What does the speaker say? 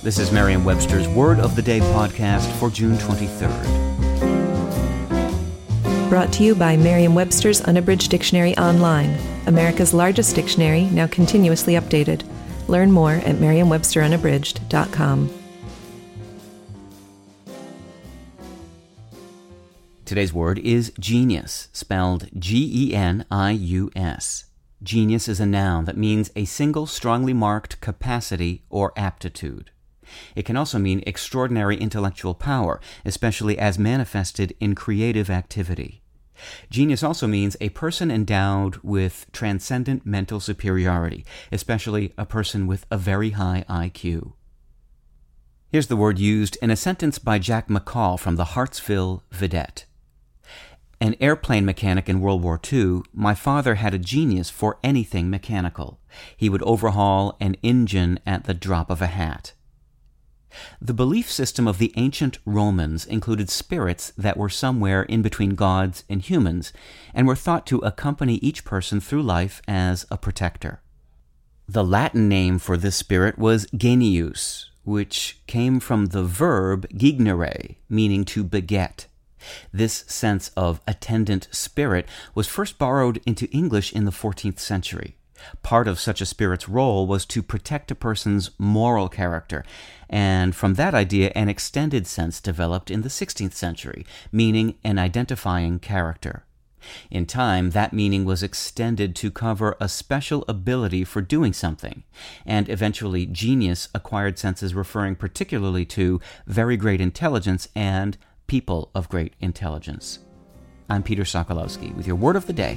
This is Merriam-Webster's Word of the Day podcast for June 23rd. Brought to you by Merriam-Webster's Unabridged Dictionary Online, America's largest dictionary, now continuously updated. Learn more at merriam-websterunabridged.com. Today's word is genius, spelled G-E-N-I-U-S. Genius is a noun that means a single strongly marked capacity or aptitude. It can also mean extraordinary intellectual power, especially as manifested in creative activity. Genius also means a person endowed with transcendent mental superiority, especially a person with a very high IQ. Here's the word used in a sentence by Jack McCall from the Hartsville Vidette. An airplane mechanic in World War II, my father had a genius for anything mechanical. He would overhaul an engine at the drop of a hat. The belief system of the ancient Romans included spirits that were somewhere in between gods and humans, and were thought to accompany each person through life as a protector. The Latin name for this spirit was genius, which came from the verb gignere, meaning to beget. This sense of attendant spirit was first borrowed into English in the 14th century. Part of such a spirit's role was to protect a person's moral character, and from that idea an extended sense developed in the 16th century, meaning an identifying character. In time, that meaning was extended to cover a special ability for doing something, and eventually genius acquired senses referring particularly to very great intelligence and people of great intelligence. I'm Peter Sokolowski with your Word of the Day.